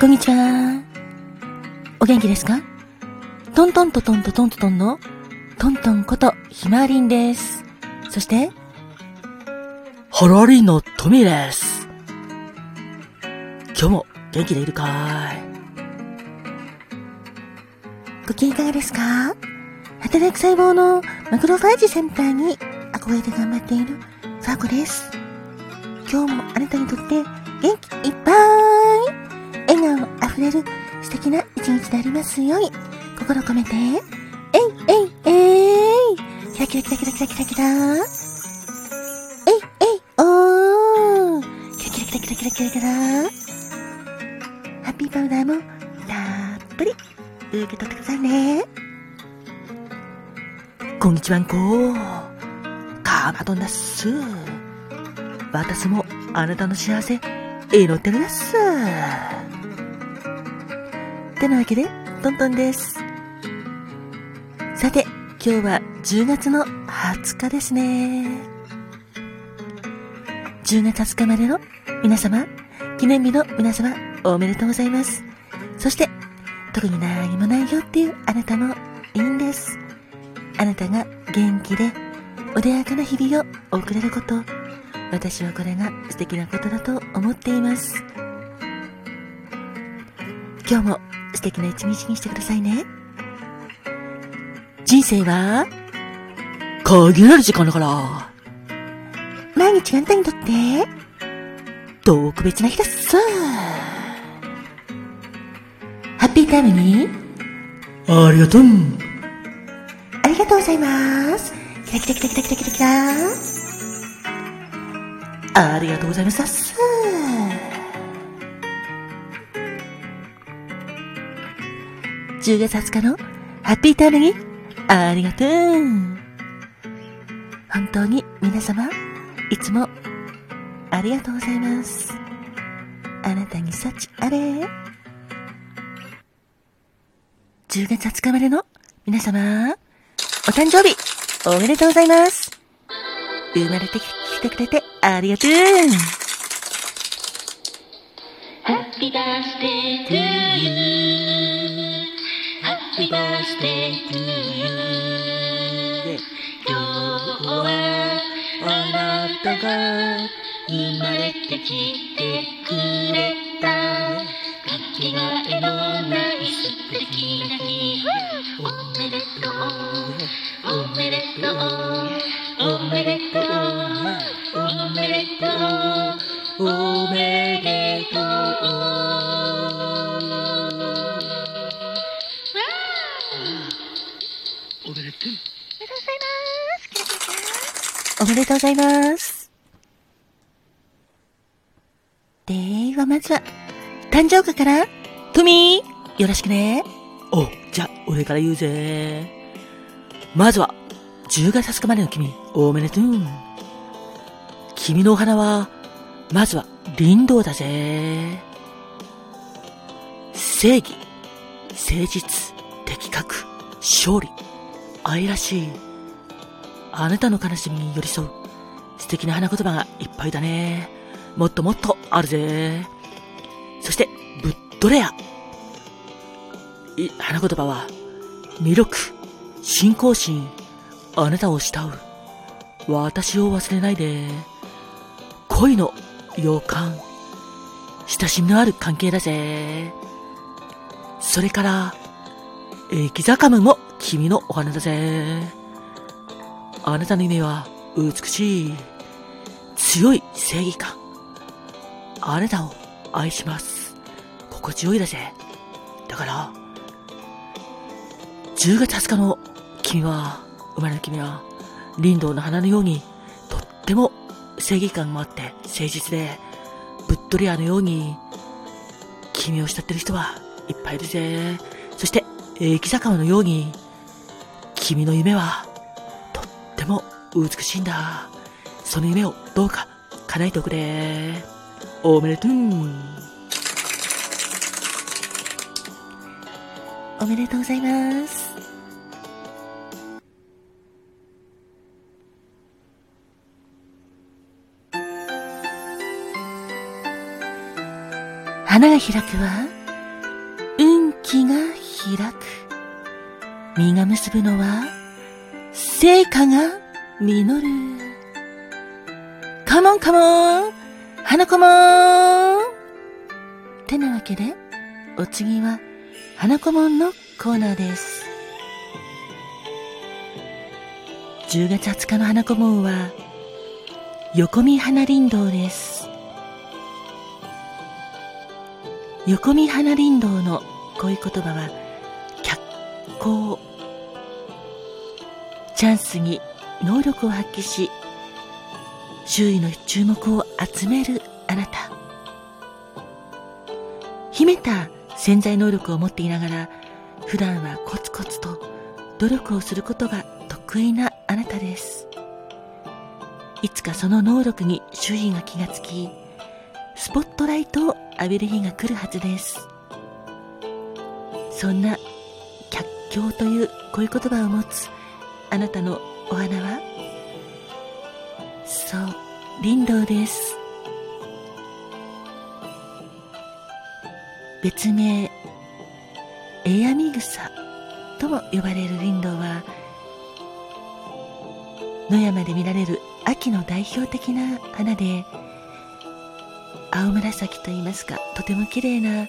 こんにちは。お元気ですか？トントントトントトントトンのトントンことひまりんです。そしてハラリのトミです。今日も元気でいるかい？ご機嫌いかがですか？働く細胞のマクロファージセンターに憧れて頑張っているサーコです。今日もあなたにとって元気いっぱい、笑顔あふれる素敵な一日でありますように心込めて、えいえいえい、キラキラキラキラキラキラキラ、えいえいおー、キラキラキラキラキラキラキラ、ハッピーパウダーもたっぷり受け取ってくださいね。こんにちはんこー、カーマドンだっす。私もあなたの幸せ祈ってるだっす。てなわけでトントンです。さて今日は10月の20日ですね。10月20日までの皆様、記念日の皆様、おめでとうございます。そして特に何もないよっていうあなたもいいんです。あなたが元気で穏やかな日々を送れること、私はこれが素敵なことだと思っています。今日も素敵な一日にしてくださいね。人生は限られる時間だから、毎日があなたにとって特別な日だっす。ハッピータイムにありがとう、ありがとうございます。キラキラキラキラキラキラキラ、ありがとうございますだっす。10月20日のハッピータイムにありがとう。本当に皆様いつもありがとうございます。あなたに幸あれ。10月20日までの皆様、お誕生日おめでとうございます。生まれてきてくれてありがとう。ハッピーバースデートゥーユー、Happy birthday to you。 今日はあなたが生まれてきてくれた、かけがえのない素敵な日、おめでとう、おめでとう、おめでとう、おめでとう、おめでとう、おめでとうございます。おめでとうございます。ではまずは誕生日からトミーよろしくね。お、じゃあ俺から言うぜ。まずは10月20日までの君、おめでとう。君のお花はまずは凛道だぜ。正義、誠実、的確、勝利、愛らしい、あなたの悲しみに寄り添う素敵な花言葉がいっぱいだね。もっともっとあるぜ。そしてブッドレア、花言葉は魅力、信仰心、あなたを慕う、私を忘れないで、恋の予感、親しみのある関係だぜ。それからエキザカムも君のお花だぜ。あなたの夢は美しい、強い正義感、あなたを愛します、心地よいだぜ。だから10月20日の君は、生まれの君はリンドウの花のようにとっても正義感もあって誠実で、ブッドレアのように君を慕ってる人はいっぱいいるぜ。そしてエキザカムのように君の夢はとっても美しいんだ。その夢をどうか叶えておくれ。おめでとう、おめでとうございます。花が開くは木が開く。実が結ぶのは成果が実る。カモンカモン花子もーん。ってなわけでお次は花子もんのコーナーです。10月20日の花子もんは横見花林道です。横見花林道の恋言葉は脚光。チャンスに能力を発揮し周囲の注目を集めるあなた。秘めた潜在能力を持っていながら普段はコツコツと努力をすることが得意なあなたです。いつかその能力に周囲が気がつきスポットライトを浴びる日が来るはずです。そんな脚光という恋言葉を持つあなたのお花はそう林道です。別名エヤミグサとも呼ばれる林道は野山で見られる秋の代表的な花で、青紫といいますか、とても綺麗な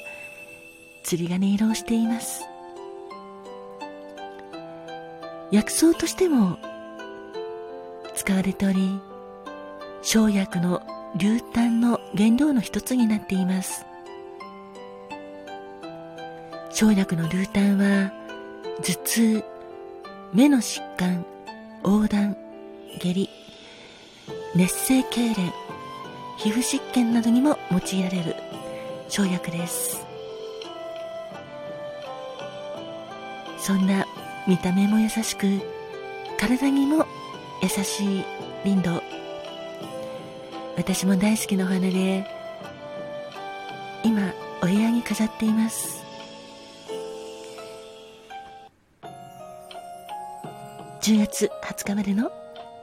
釣り鐘色をしています。薬草としても使われており、生薬の硫炭の原料の一つになっています。生薬の硫炭は頭痛、目の疾患、黄疸、下痢、熱性痙攣、皮膚湿疹などにも用いられる生薬です。そんな見た目も優しく体にも優しい林道、私も大好きなお花で今お部屋に飾っています。10月20日までの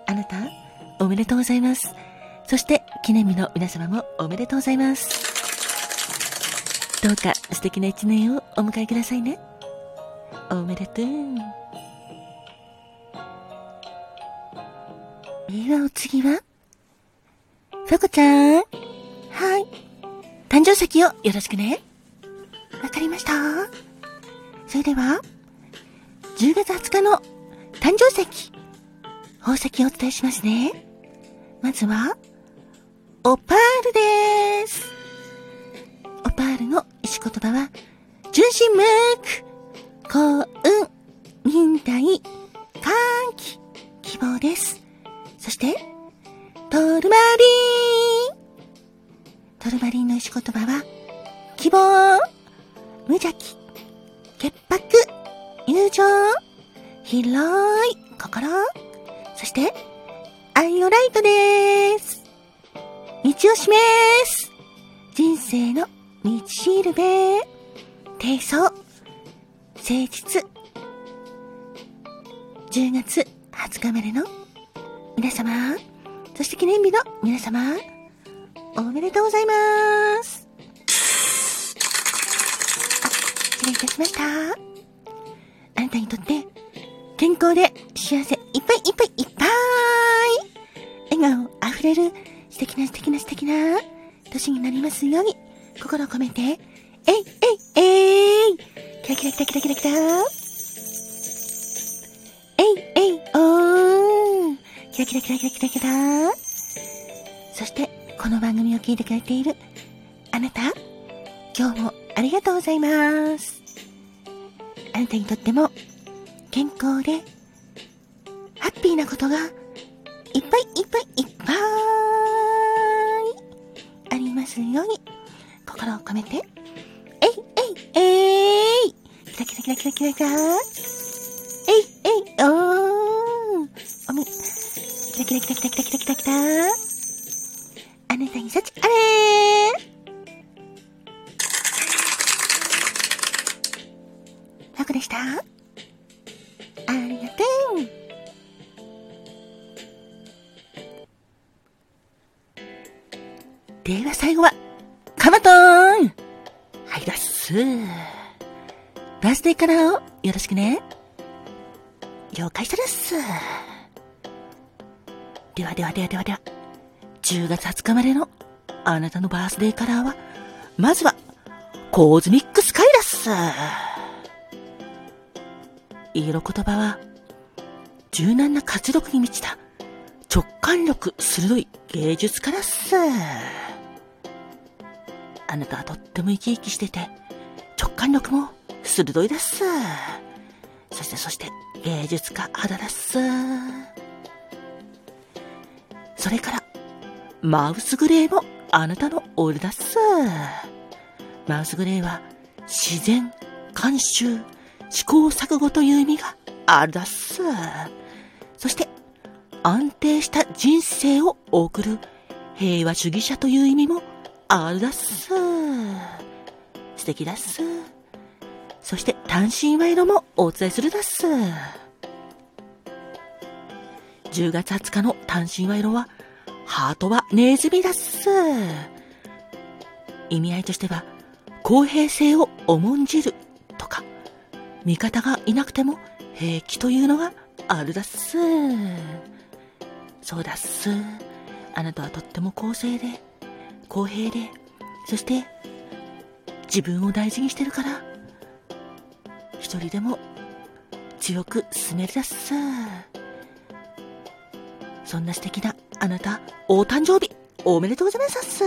あなた、おめでとうございます。そして記念日の皆様もおめでとうございます。どうか素敵な一年をお迎えくださいね。おめでとう。ではお次はさこちゃん、はい、誕生石をよろしくね。わかりました。それでは10月20日の誕生石、宝石をお伝えしますね。まずはオパールです。オパールの石言葉は純真無垢、幸運、忍耐、歓喜、希望です。そしてトルマリン、トルマリンの石言葉は希望、無邪気、潔白、友情、広い心。そしてアイオライトです。道を示す、人生の道しるべ、低層、誠実。10月20日までの皆様、そして記念日の皆様、おめでとうございます。失礼いたしました。あなたにとって健康で幸せいっぱいいっぱいいっぱい、笑顔あふれる素敵な素敵な素敵な年になりますように、心を込めてえいえいえい、キラキラキラキラキラキラ、えいえいおー、キラキラキラキラキラキラ。そしてこの番組を聞いてくれているあなた、今日もありがとうございます。あなたにとっても健康でハッピーなことがいっぱいいっぱいいっぱいありますように、心を込めてえいえいえい、キラキラキラキラキラキラ、えいえいおー、おみキラキラキラキラキラキラキラキラ、あなたに幸あれー。さこでした。ありがとう。では最後はカマトーン、はいだっす。バースデーカラーをよろしくね。了解したです。ではではではではでは、10月20日までのあなたのバースデーカラーは、まずはコーズミックスカイラス。色言葉は、柔軟な活力に満ちた直感力鋭い芸術家ラス。あなたはとっても生き生きしてて、直感力も鋭いラス。そして芸術家肌ラス。それからマウスグレーもあなたのオールラス。マウスグレーは自然、慣習、試行錯誤という意味があるだっす。そして安定した人生を送る平和主義者という意味もあるだっす。素敵だっす。そして単身賄賂もお伝えするだっす。10月20日の単身賄賂は、ハートはネズミだっす。意味合いとしては、公平性を重んじるとか、味方がいなくても平気というのがあるだっす。そうだっす。あなたはとっても公正で公平で、そして自分を大事にしてるから、一人でも強く進めるだっす。そんな素敵なあなた、お誕生日おめでとうございますっす。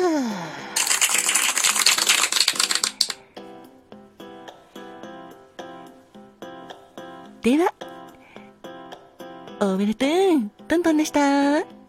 では、おめでとう、トントンでした。